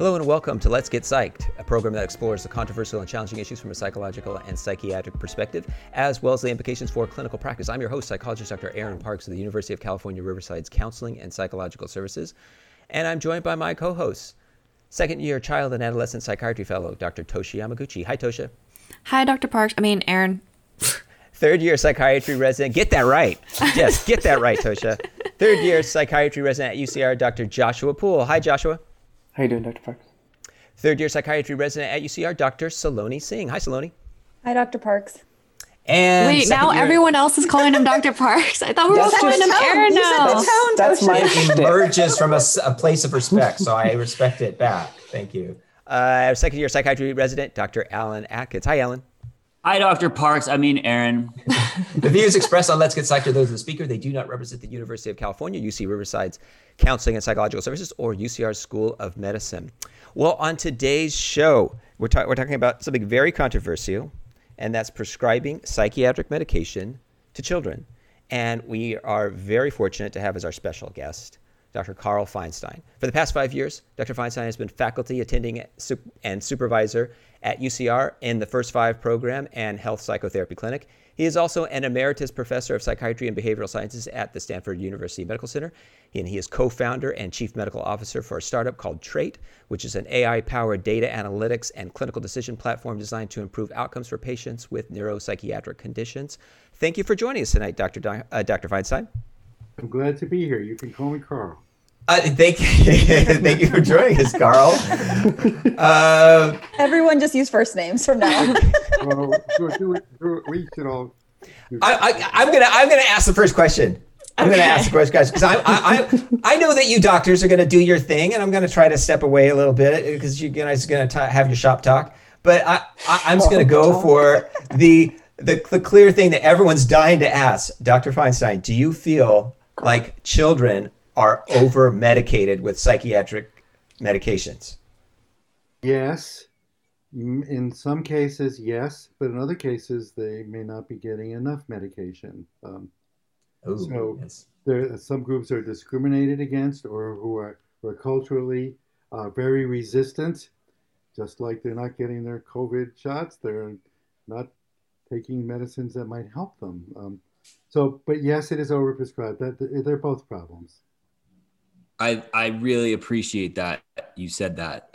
Hello and welcome to Let's Get Psyched, a program that explores the controversial and challenging issues from a psychological and psychiatric perspective, as well as the implications for clinical practice. I'm your host, psychologist Dr. Aaron Parks of the University of California, Riverside's Counseling and Psychological Services, and I'm joined by my co-host, second-year child and adolescent psychiatry fellow, Dr. Toshi Yamaguchi. Hi, Tosha. Hi, Dr. Parks. I mean, Aaron. Third-year psychiatry resident. Get that right. Yes, get that right, Tosha. Third-year psychiatry resident at UCR, Dr. Joshua Poole. Hi, Joshua. How are you doing, Dr. Parks? Third-year psychiatry resident at UCR, Dr. Saloni Singh. Hi, Saloni. Hi, Dr. Parks. And wait, now everyone else is calling him Dr. Parks. I thought we were all calling him Aaron now. That's my emerges from a place of respect, so I respect it back. Thank you. Second-year psychiatry resident, Dr. Alan Atkins. Hi, Alan. Hi, Dr. Parks. I mean, Aaron. The views expressed on Let's Get Psyched are those of the speaker. They do not represent the University of California, UC Riverside's Counseling and Psychological Services, or UCR's School of Medicine. Well, on today's show, we're talking about something very controversial, and that's prescribing psychiatric medication to children. And we are very fortunate to have as our special guest, Dr. Carl Feinstein. For the past 5 years, Dr. Feinstein has been faculty, attending, and supervisor at UCR in the First Five program and Health Psychotherapy Clinic. He is also an emeritus professor of psychiatry and behavioral sciences at the Stanford University Medical Center, and he is co-founder and chief medical officer for a startup called Trait, which is an AI-powered data analytics and clinical decision platform designed to improve outcomes for patients with neuropsychiatric conditions. Thank you for joining us tonight, Dr. Feinstein. I'm glad to be here. You can call me Carl. Thank you for joining us, Carl. Everyone just use first names from now. Well, we should all. I'm gonna ask the first question. Because I know that you doctors are gonna do your thing, and I'm gonna try to step away a little bit because you're gonna have your shop talk. But I'm just gonna go for the clear thing that everyone's dying to ask, Dr. Feinstein. Do you feel like children are over-medicated with psychiatric medications? Yes. In some cases, yes. But in other cases, they may not be getting enough medication. There, some groups are discriminated against or who are culturally very resistant. Just like they're not getting their COVID shots, they're not taking medicines that might help them. But yes, it is overprescribed. They're both problems. I really appreciate that you said that.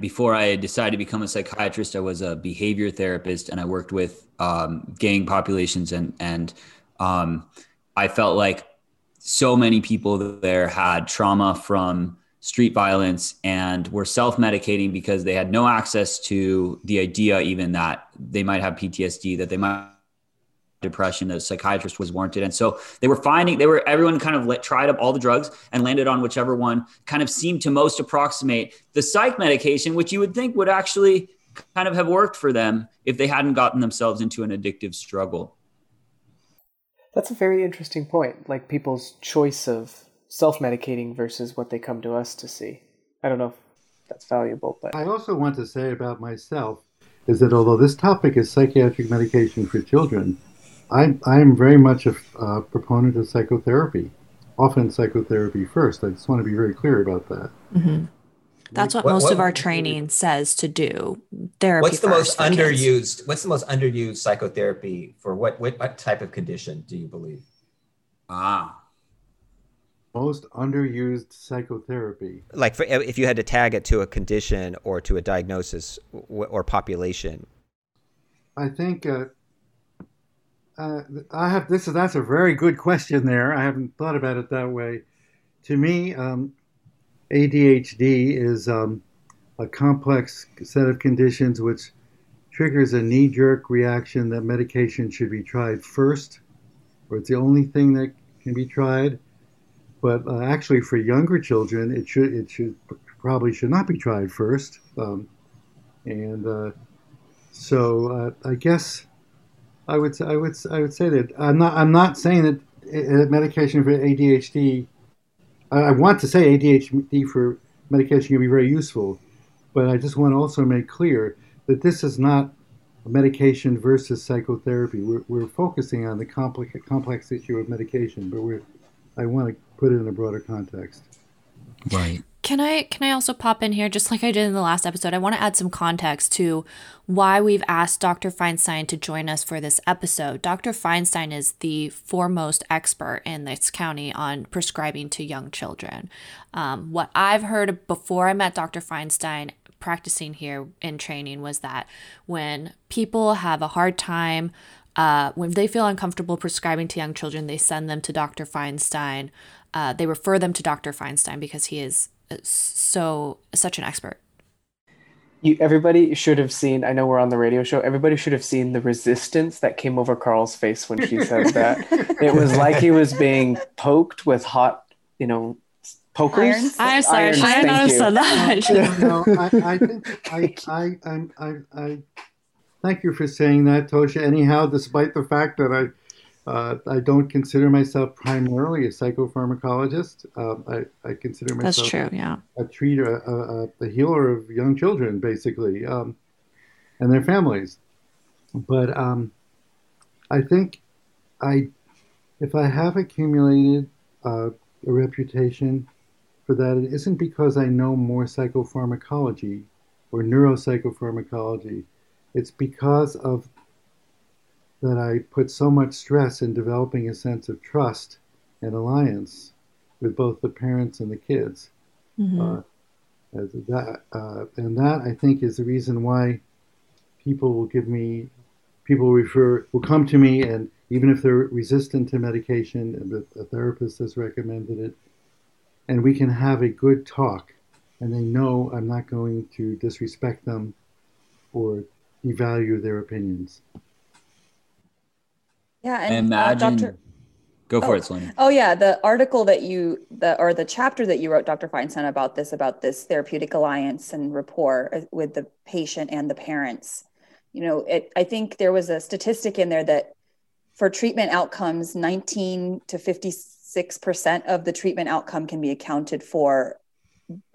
Before I decided to become a psychiatrist, I was a behavior therapist, and I worked with gang populations, and I felt like so many people there had trauma from street violence and were self-medicating because they had no access to the idea even that they might have PTSD, that they might depression, that a psychiatrist was warranted. And so everyone kind of tried up all the drugs and landed on whichever one kind of seemed to most approximate the psych medication, which you would think would actually kind of have worked for them if they hadn't gotten themselves into an addictive struggle. That's a very interesting point, like people's choice of self-medicating versus what they come to us to see. I don't know if that's valuable, but I also want to say about myself is that although this topic is psychiatric medication for children, I'm very much a proponent of psychotherapy, often psychotherapy first. I just want to be very clear about that. Mm-hmm. That's what most of our training says to do. Therapy. What's the most underused psychotherapy for what type of condition do you believe? Most underused psychotherapy. Like if you had to tag it to a condition or to a diagnosis or population. I think. That's a very good question there. I haven't thought about it that way. To me, ADHD is a complex set of conditions which triggers a knee-jerk reaction that medication should be tried first, or it's the only thing that can be tried. But actually, for younger children, it should not be tried first. I guess. I would say that I'm not saying that medication for ADHD. I want to say ADHD for medication can be very useful, but I just want to also make clear that this is not medication versus psychotherapy. We're focusing on the complex issue of medication, but I want to put it in a broader context. Right. Can I also pop in here, just like I did in the last episode? I want to add some context to why we've asked Dr. Feinstein to join us for this episode. Dr. Feinstein is the foremost expert in this county on prescribing to young children. What I've heard before I met Dr. Feinstein practicing here in training was that when people have a hard time, when they feel uncomfortable prescribing to young children, they send them to Dr. Feinstein. They refer them to Dr. Feinstein because he is such an expert. Everybody should have seen, I know we're on the radio show, everybody should have seen the resistance that came over Carl's face when she said that. It was like he was being poked with hot, pokers. Irons? I'm sorry, irons, I not have said that. I thank you for saying that, Toshi. Anyhow, despite the fact that I don't consider myself primarily a psychopharmacologist. I consider myself a treater, a healer of young children, basically, and their families. But I think if I have accumulated a reputation for that, it isn't because I know more psychopharmacology or neuropsychopharmacology. It's because of that I put so much stress in developing a sense of trust and alliance with both the parents and the kids. Mm-hmm. That I think is the reason why people will come to me, and even if they're resistant to medication and a therapist has recommended it, and we can have a good talk and they know I'm not going to disrespect them or devalue their opinions. Yeah, and imagine. Go for it, Saloni. Oh yeah, the article that the chapter that you wrote, Dr. Feinstein, about this therapeutic alliance and rapport with the patient and the parents. I think there was a statistic in there that for treatment outcomes, 19 to 56% of the treatment outcome can be accounted for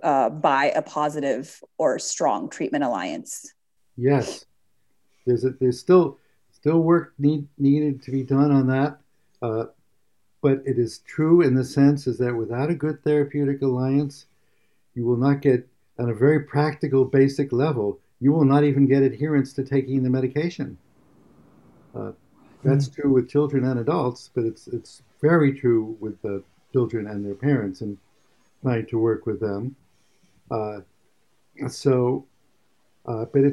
by a positive or strong treatment alliance. Yes, there's still work needed to be done on that, but it is true in the sense is that without a good therapeutic alliance, you will not get, on a very practical, basic level, you will not even get adherence to taking the medication. That's true with children and adults, but it's very true with the children and their parents and trying to work with them. But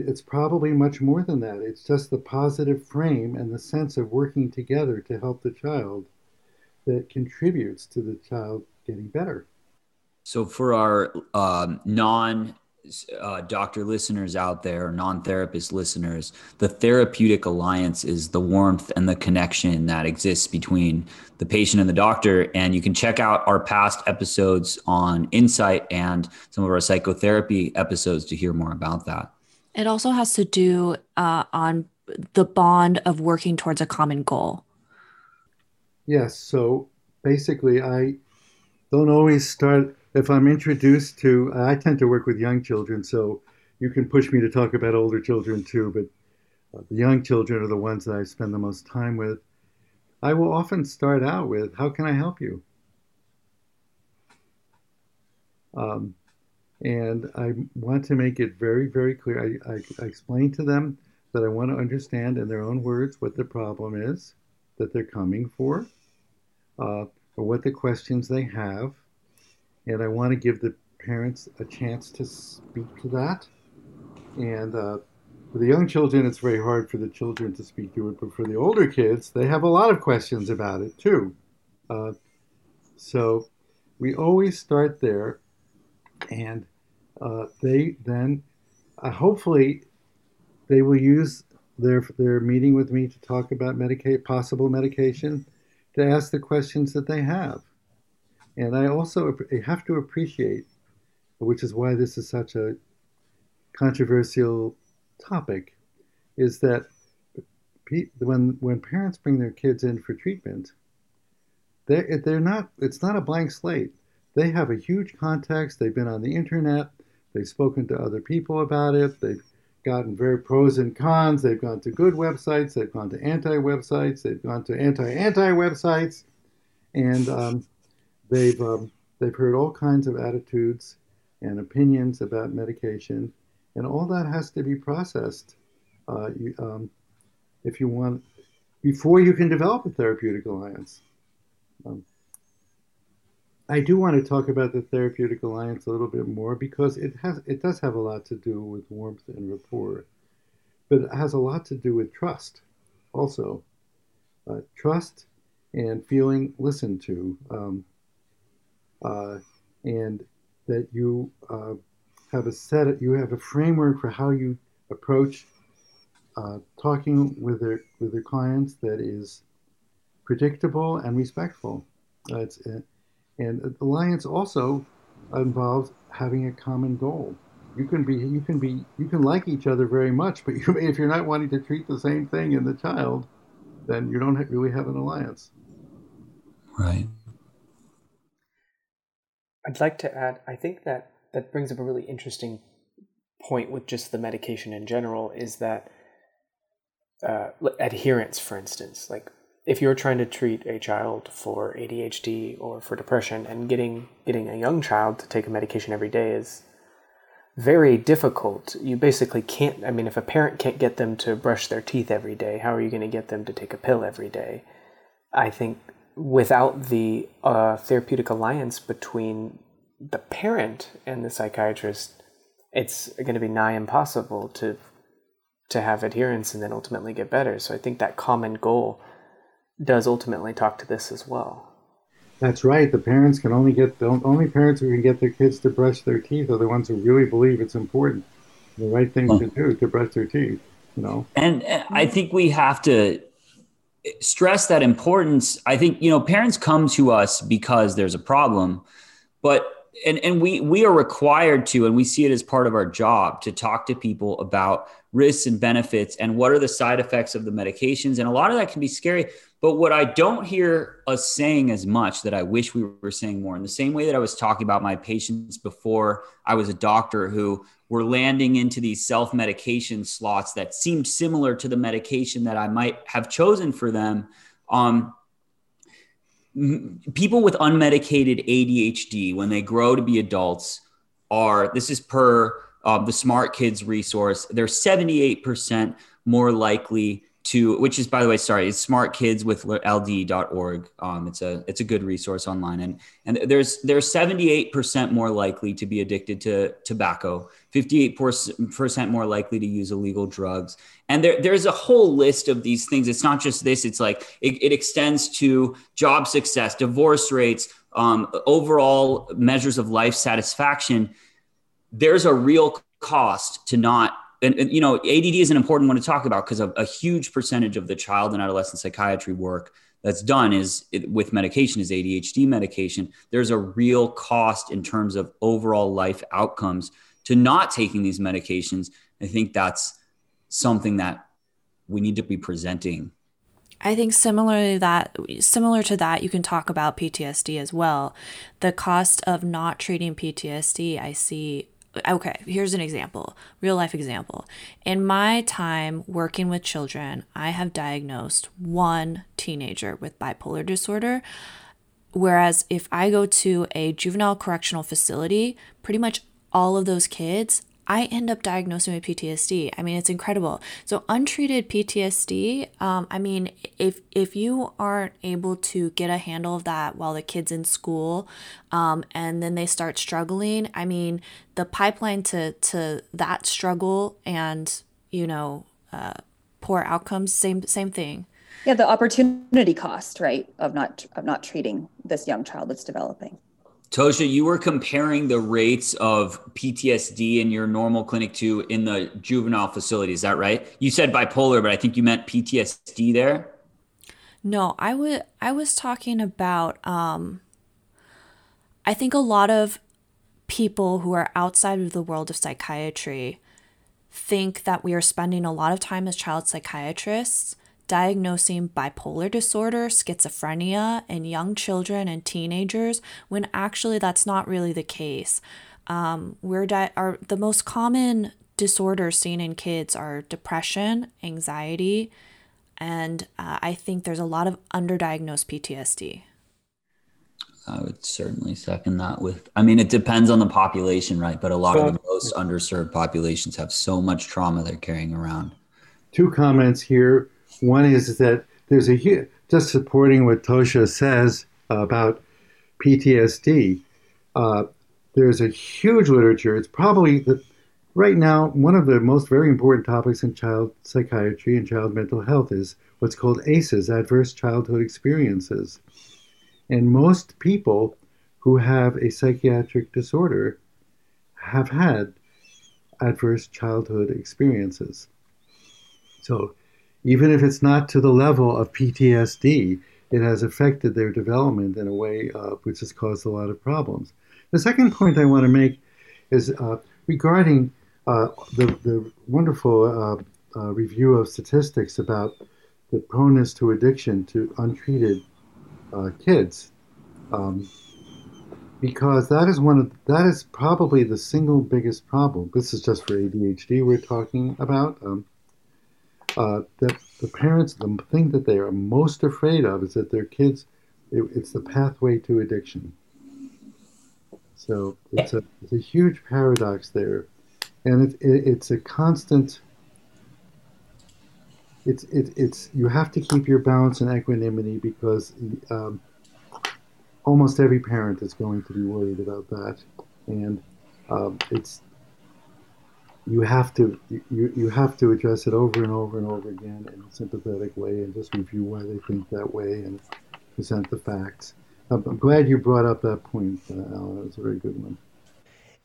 it's probably much more than that. It's just the positive frame and the sense of working together to help the child that contributes to the child getting better. So for our non-doctor listeners out there, non-therapist listeners, the therapeutic alliance is the warmth and the connection that exists between the patient and the doctor. And you can check out our past episodes on Insight and some of our psychotherapy episodes to hear more about that. It also has to do on the bond of working towards a common goal. Yes. So basically, I don't always start. If I'm introduced to, I tend to work with young children, so you can push me to talk about older children too, but the young children are the ones that I spend the most time with. I will often start out with, how can I help you? And I want to make it very, very clear. I explain to them that I want to understand in their own words what the problem is that they're coming for, or what the questions they have. And I want to give the parents a chance to speak to that. And for the young children, it's very hard for the children to speak to it. But for the older kids, they have a lot of questions about it, too. So we always start there. And hopefully, they will use their meeting with me to talk about possible medication, to ask the questions that they have. And I also have to appreciate, which is why this is such a controversial topic, is that when parents bring their kids in for treatment, it's not a blank slate. They have a huge context. They've been on the internet. They've spoken to other people about it. They've gotten very pros and cons. They've gone to good websites. They've gone to anti-websites. They've gone to anti-anti-websites. And... They've They've heard all kinds of attitudes and opinions about medication, and all that has to be processed if you want, before you can develop a therapeutic alliance. I do want to talk about the therapeutic alliance a little bit more because it does have a lot to do with warmth and rapport, but it has a lot to do with trust also. Trust and feeling listened to, and that you have a framework for how you approach talking with their clients that is predictable and respectful. And alliance also involves having a common goal. You can like each other very much, but if you're not wanting to treat the same thing in the child, then you don't really have an alliance. Right. I'd like to add, I think that brings up a really interesting point with just the medication in general, is that adherence, for instance, like, if you're trying to treat a child for ADHD or for depression, and getting a young child to take a medication every day is very difficult. You basically can't, I mean, if a parent can't get them to brush their teeth every day, how are you going to get them to take a pill every day? I think without the therapeutic alliance between the parent and the psychiatrist, it's going to be nigh impossible to have adherence and then ultimately get better. So I think that common goal does ultimately talk to this as well. That's right. The only parents who can get their kids to brush their teeth are the ones who really believe it's important, the right thing to do, to brush their teeth. You know. And I think we have to stress that importance. I think, you know, parents come to us because there's a problem, but and we are required to, and we see it as part of our job to talk to people about risks and benefits and what are the side effects of the medications. And a lot of that can be scary. But what I don't hear us saying as much that I wish we were saying more, in the same way that I was talking about my patients before I was a doctor who were landing into these self-medication slots that seemed similar to the medication that I might have chosen for them. People with unmedicated ADHD, when they grow to be adults, are, this is per the Smart Kids resource, they're 78% more likely to, which is, by the way, sorry, it's smartkidswithld.org. It's a good resource online. And they're 78% more likely to be addicted to tobacco, 58% more likely to use illegal drugs. And there's a whole list of these things. It's not just this, it's like, it extends to job success, divorce rates, overall measures of life satisfaction. There's a real cost to not, and you know, ADD is an important one to talk about because a huge percentage of the child and adolescent psychiatry work that's done with medication is ADHD medication. There's a real cost in terms of overall life outcomes to not taking these medications. I think that's something that we need to be presenting. I think similar to that, you can talk about PTSD as well. The cost of not treating PTSD, I see. Okay, here's an example, real life example. In my time working with children, I have diagnosed one teenager with bipolar disorder. Whereas if I go to a juvenile correctional facility, pretty much all of those kids, I end up diagnosing with PTSD. I mean, it's incredible. So untreated PTSD, I mean, if you aren't able to get a handle of that while the kid's in school, and then they start struggling, I mean, the pipeline to that struggle and, you know, poor outcomes, same thing. Yeah, the opportunity cost, right, of not treating this young child that's developing. Tosha, you were comparing the rates of PTSD in your normal clinic to in the juvenile facility. Is that right? You said bipolar, but I think you meant PTSD there. No, I was talking about, I think a lot of people who are outside of the world of psychiatry think that we are spending a lot of time as child psychiatrists diagnosing bipolar disorder, schizophrenia, in young children and teenagers, when actually that's not really the case. The most common disorders seen in kids are depression, anxiety, and I think there's a lot of underdiagnosed PTSD. I would certainly second that with, I mean, it depends on the population, right? But a lot of the most underserved populations have so much trauma they're carrying around. Two comments here. One is that there's a huge, just supporting what Tosha says about PTSD, there's a huge literature. It's probably, right now, one of the most very important topics in child psychiatry and child mental health is what's called ACEs, adverse childhood experiences. And most people who have a psychiatric disorder have had adverse childhood experiences. So even if it's not to the level of PTSD, it has affected their development in a way which has caused a lot of problems. The second point I want to make is regarding the wonderful review of statistics about the proneness to addiction to untreated kids, because that is probably the single biggest problem. This is just for ADHD we're talking about. That the parents, the thing that they are most afraid of is that their kids, it's the pathway to addiction. So it's a huge paradox there, and it's a constant. It's you have to keep your balance and equanimity, because almost every parent is going to be worried about that, and you have to address it over and over and over again in a sympathetic way, and just review why they think that way and present the facts. I'm glad you brought up that point, Alan. That was a very good one.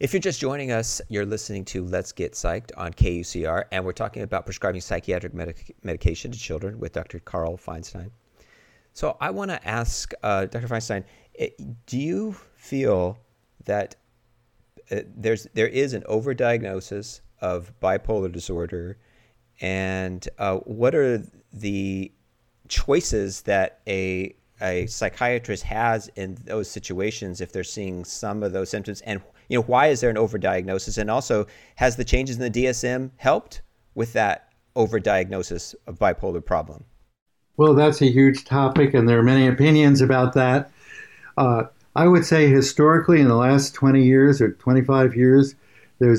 If you're just joining us, you're listening to Let's Get Psyched on KUCR, and we're talking about prescribing psychiatric medication to children with Dr. Carl Feinstein. So I want to ask Dr. Feinstein, do you feel that there is an overdiagnosis of bipolar disorder, and what are the choices that a psychiatrist has in those situations if they're seeing some of those symptoms, and why is there an overdiagnosis? And also, has the changes in the DSM helped with that overdiagnosis of bipolar problem? Well, that's a huge topic, and there are many opinions about that. I would say historically, in the last 20 years or 25 years, there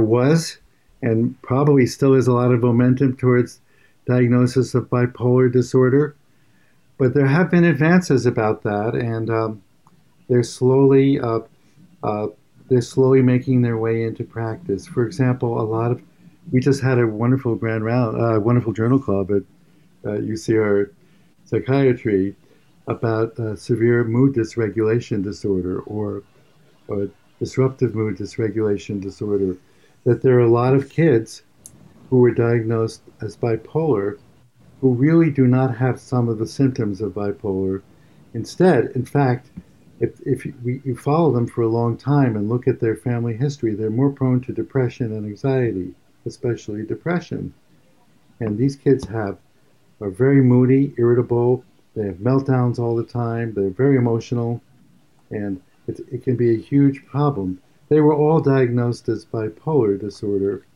was, and probably still is, a lot of momentum towards diagnosis of bipolar disorder. But there have been advances about that, and They're slowly making their way into practice. For example, we just had a wonderful grand round, wonderful journal club at UCR Psychiatry about severe mood dysregulation disorder or disruptive mood dysregulation disorder. That there are a lot of kids who were diagnosed as bipolar who really do not have some of the symptoms of bipolar. Instead, in fact, If you follow them for a long time and look at their family history, they're more prone to depression and anxiety, especially depression. And these kids are very moody, irritable. They have meltdowns all the time. They're very emotional, and it can be a huge problem. They were all diagnosed as bipolar disorder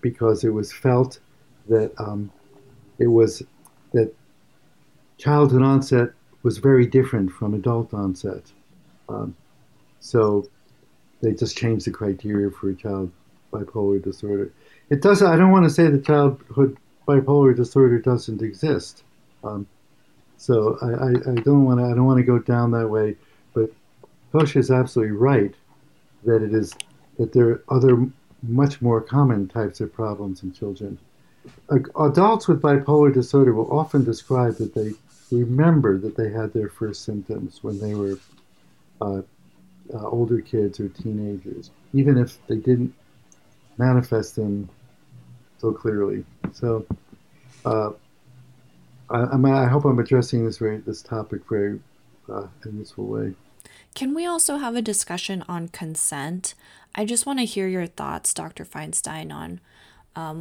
because it was felt that childhood onset was very different from adult onset. So they just changed the criteria for child bipolar disorder. I don't want to say that childhood bipolar disorder doesn't exist. So I don't want to go down that way, but Toshi is absolutely right that that there are other much more common types of problems in children. Adults with bipolar disorder will often describe that they remember that they had their first symptoms when they were older kids or teenagers, even if they didn't manifest them so clearly. So I hope I'm addressing this topic very in this way. Can we also have a discussion on consent? I just want to hear your thoughts, Dr. Feinstein, on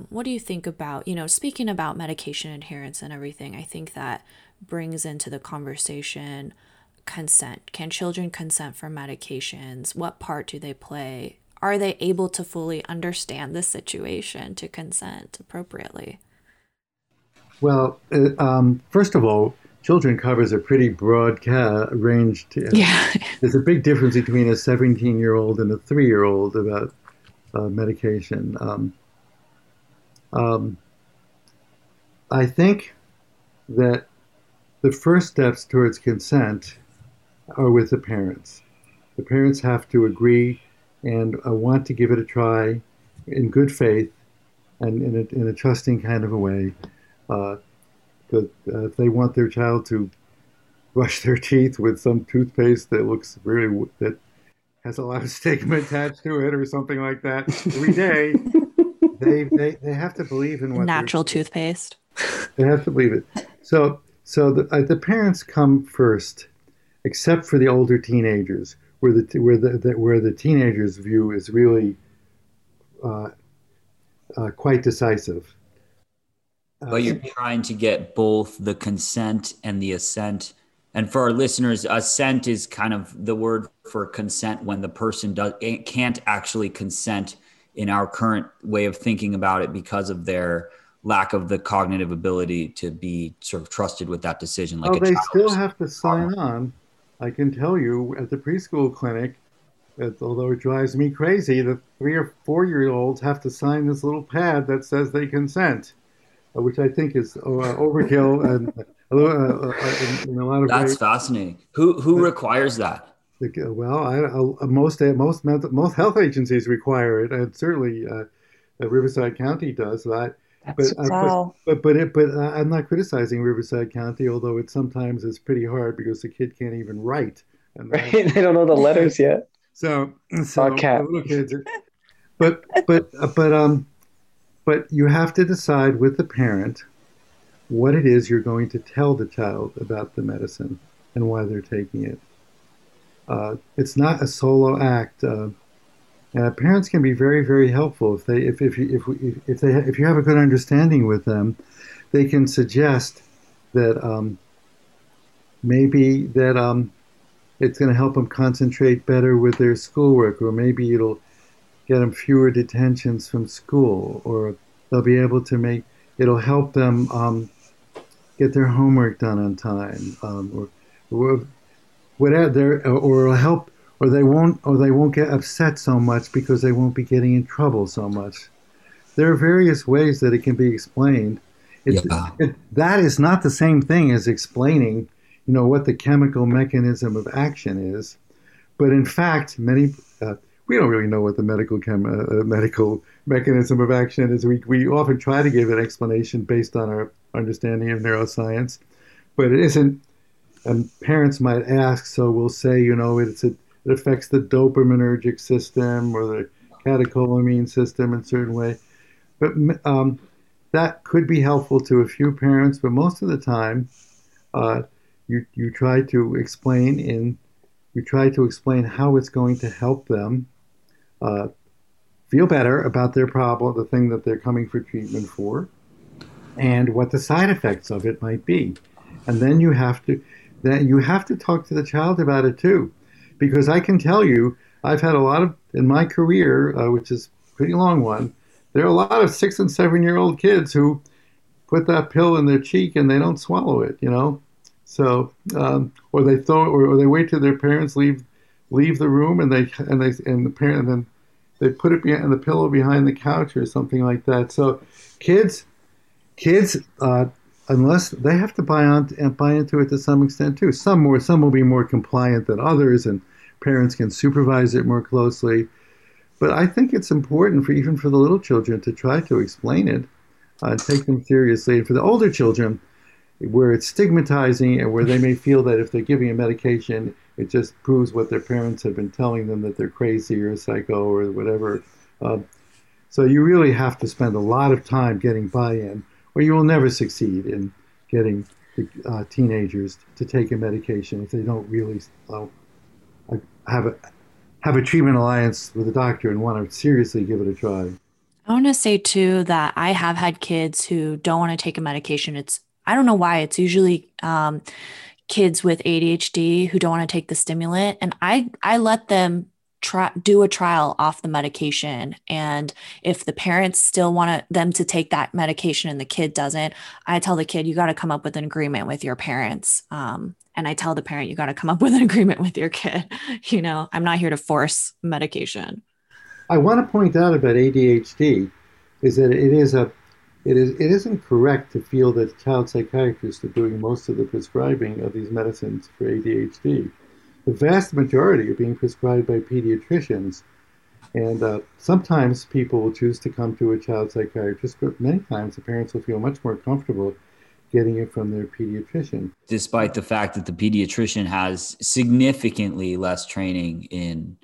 what do you think about, speaking about medication adherence and everything. I think that brings into the conversation consent. Can children consent for medications? What part do they play? Are they able to fully understand the situation to consent appropriately? Well, first of all, children covers a pretty broad range. Yeah. There's a big difference between a 17-year-old and a 3-year-old about medication. I think that the first steps towards consent are with the parents. The parents have to agree and want to give it a try in good faith and in a trusting kind of a way. If they want their child to brush their teeth with some toothpaste that looks really, that has a lot of stigma attached to it or something like that every day, they have to believe in what natural toothpaste. They have to believe it. So the parents come first, except for the older teenagers, where the teenagers' view is really quite decisive. But you're trying to get both the consent and the assent. And for our listeners, assent is kind of the word for consent when the person can't actually consent in our current way of thinking about it because of their lack of the cognitive ability to be sort of trusted with that decision. Like they still have to sign on. I can tell you at the preschool clinic, although it drives me crazy, the 3- or 4-year-olds have to sign this little pad that says they consent, which I think is overkill and in a lot of ways. That's fascinating. Who requires that? Well, most health agencies require it, and certainly Riverside County does that. But I'm not criticizing Riverside County, although it's sometimes pretty hard because the kid can't even write. And right, they don't know the letters yet. So little kids. But you have to decide with the parent what it is you're going to tell the child about the medicine and why they're taking it. It's not a solo act. Parents can be very, very helpful if you have a good understanding with them. They can suggest that maybe that it's going to help them concentrate better with their schoolwork, or maybe it'll get them fewer detentions from school, or they'll be able to it'll help them get their homework done on time, or whatever, or it'll help. Or they won't get upset so much because they won't be getting in trouble so much. There are various ways that it can be explained. That is not the same thing as explaining, what the chemical mechanism of action is. But in fact, we don't really know what the medical mechanism of action is. We often try to give an explanation based on our understanding of neuroscience, but it isn't. And parents might ask, so we'll say, it affects the dopaminergic system or the catecholamine system in a certain way. But that could be helpful to a few parents, but most of the time you try to explain how it's going to help them feel better about their problem, the thing that they're coming for treatment for, and what the side effects of it might be. And then you have to talk to the child about it too. Because I can tell you, I've had a lot of, in my career, which is a pretty long one, there are a lot of 6- and 7-year-old kids who put that pill in their cheek and they don't swallow it, So, or they wait till their parents leave the room and they put it behind the pillow behind the couch or something like that. So, kids, unless they have to buy into it to some extent too. Some will be more compliant than others, and parents can supervise it more closely. But I think it's important even for the little children to try to explain it, take them seriously. And for the older children, where it's stigmatizing and where they may feel that if they're giving a medication, it just proves what their parents have been telling them, that they're crazy or psycho or whatever. So you really have to spend a lot of time getting buy-in, or you will never succeed in getting the teenagers to take a medication if they don't really have a treatment alliance with a doctor and want to seriously give it a try. I want to say too that I have had kids who don't want to take a medication. I don't know why. It's usually kids with ADHD who don't want to take the stimulant, and I let them do a trial off the medication. And if the parents still want them to take that medication and the kid doesn't, I tell the kid, you got to come up with an agreement with your parents. And I tell the parent, you got to come up with an agreement with your kid. You know, I'm not here to force medication. I want to point out about ADHD is that it isn't correct to feel that child psychiatrists are doing most of the prescribing of these medicines for ADHD. The vast majority are being prescribed by pediatricians, and sometimes people will choose to come to a child psychiatrist, but many times the parents will feel much more comfortable getting it from their pediatrician. Despite the fact that the pediatrician has significantly less training in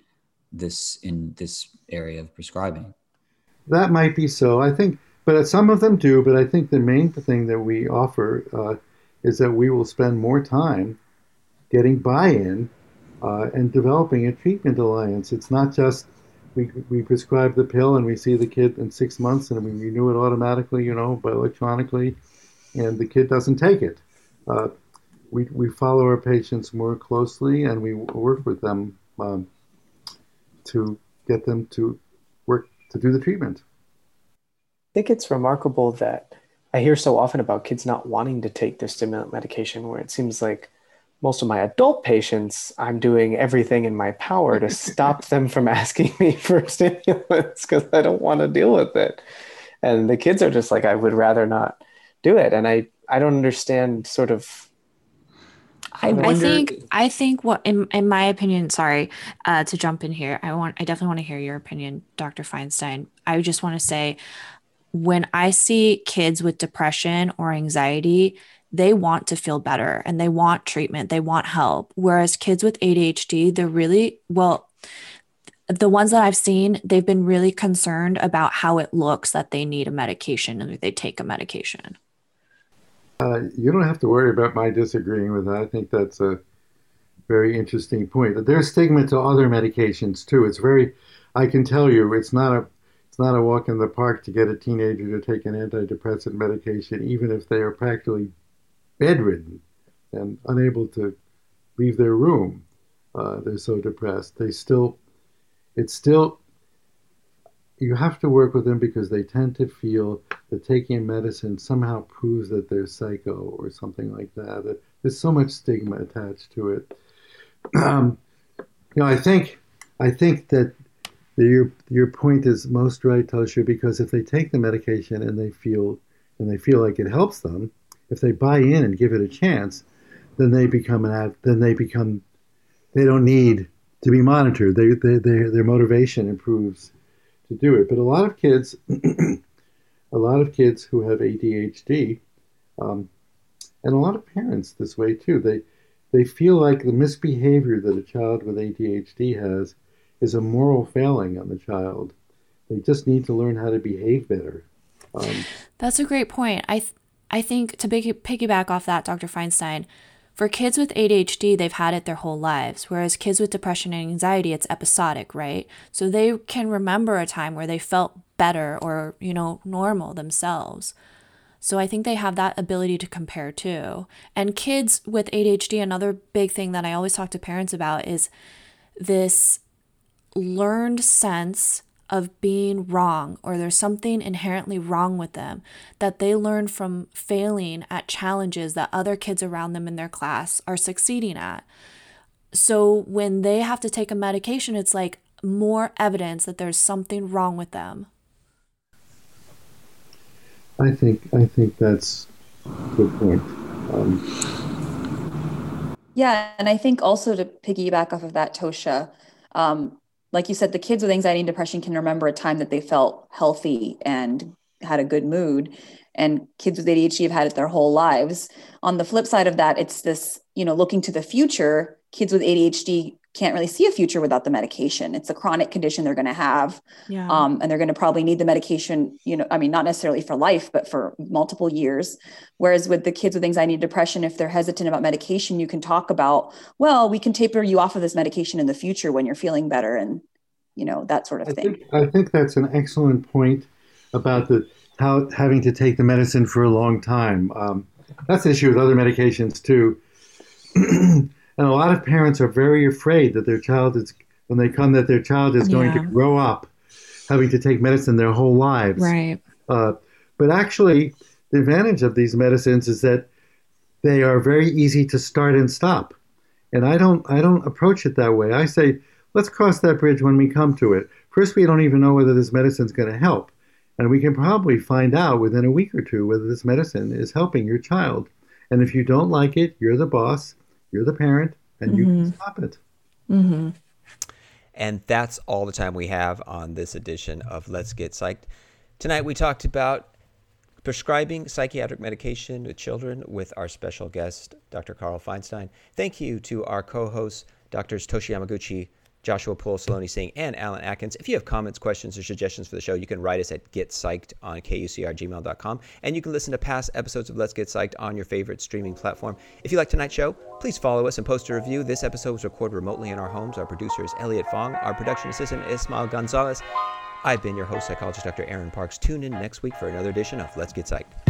this area of prescribing. That might be so, I think, but some of them do, but I think the main thing that we offer is that we will spend more time getting buy-in and developing a treatment alliance. It's not just we prescribe the pill and we see the kid in 6 months and we renew it automatically, you know, by electronically, and the kid doesn't take it. We follow our patients more closely, and we work with them to get them to work to do the treatment. I think it's remarkable that I hear so often about kids not wanting to take their stimulant medication, where it seems like most of my adult patients, I'm doing everything in my power to stop them from asking me for stimulants because I don't want to deal with it. And the kids are just like, I would rather not do it. And I don't understand sort of. I think, in my opinion, sorry to jump in here. I definitely want to hear your opinion, Dr. Feinstein. I just want to say, when I see kids with depression or anxiety, they want to feel better and they want treatment, they want help. Whereas kids with ADHD, they're really, well, the ones that I've seen, they've been really concerned about how it looks that they need a medication and they take a medication. You don't have to worry about my disagreeing with that. I think that's a very interesting point. There's stigma to other medications too. It's very, I can tell you, it's not a walk in the park to get a teenager to take an antidepressant medication, even if they are practically bedridden and unable to leave their room. They're so depressed. You have to work with them because they tend to feel that taking medicine somehow proves that they're psycho or something like that. There's so much stigma attached to it. I think that your point is most right, Toshi, because if they take the medication and they feel like it helps them, if they buy in and give it a chance, then they become they don't need to be monitored. Their motivation improves to do it. But a lot of kids who have ADHD, and a lot of parents this way too, they feel like the misbehavior that a child with ADHD has is a moral failing on the child. They just need to learn how to behave better. That's a great point. I think to piggyback off that, Dr. Feinstein, for kids with ADHD, they've had it their whole lives, whereas kids with depression and anxiety, it's episodic, right? So they can remember a time where they felt better or, you know, normal themselves. So I think they have that ability to compare too. And kids with ADHD, another big thing that I always talk to parents about is this learned sense of being wrong, or there's something inherently wrong with them that they learn from failing at challenges that other kids around them in their class are succeeding at. So when they have to take a medication, it's like more evidence that there's something wrong with them. I think that's a good point. Yeah, and I think also to piggyback off of that, Tosha, like you said, the kids with anxiety and depression can remember a time that they felt healthy and had a good mood, and kids with ADHD have had it their whole lives. On the flip side of that, it's this, you know, looking to the future. Kids with ADHD can't really see a future without the medication. It's a chronic condition they're going to have. Yeah. And they're going to probably need the medication, you know, I mean, not necessarily for life, but for multiple years. Whereas with the kids with anxiety and depression, if they're hesitant about medication, you can talk about, well, we can taper you off of this medication in the future when you're feeling better, and, you know, that sort of thing. I think that's an excellent point about how having to take the medicine for a long time. That's the issue with other medications too. And a lot of parents are very afraid that their child is when they come that their child is going to grow up having to take medicine their whole lives. Right. But actually, the advantage of these medicines is that they are very easy to start and stop. And I don't approach it that way. I say, let's cross that bridge when we come to it. First, we don't even know whether this medicine is going to help. And we can probably find out within a week or two whether this medicine is helping your child. And if you don't like it, you're the boss, you're the parent, and you can stop it. Mm-hmm. And that's all the time we have on this edition of Let's Get Psyched. Tonight we talked about prescribing psychiatric medication to children with our special guest, Dr. Carl Feinstein. Thank you to our co-hosts, Drs. Toshi Yamaguchi, Joshua Poole, Saloni Singh, and Alan Atkins. If you have comments, questions, or suggestions for the show, you can write us at getpsyched on kucr@gmail.com. And you can listen to past episodes of Let's Get Psyched on your favorite streaming platform. If you like tonight's show, please follow us and post a review. This episode was recorded remotely in our homes. Our producer is Elliot Fong. Our production assistant is Ismail Gonzalez. I've been your host, psychologist Dr. Aaron Parks. Tune in next week for another edition of Let's Get Psyched.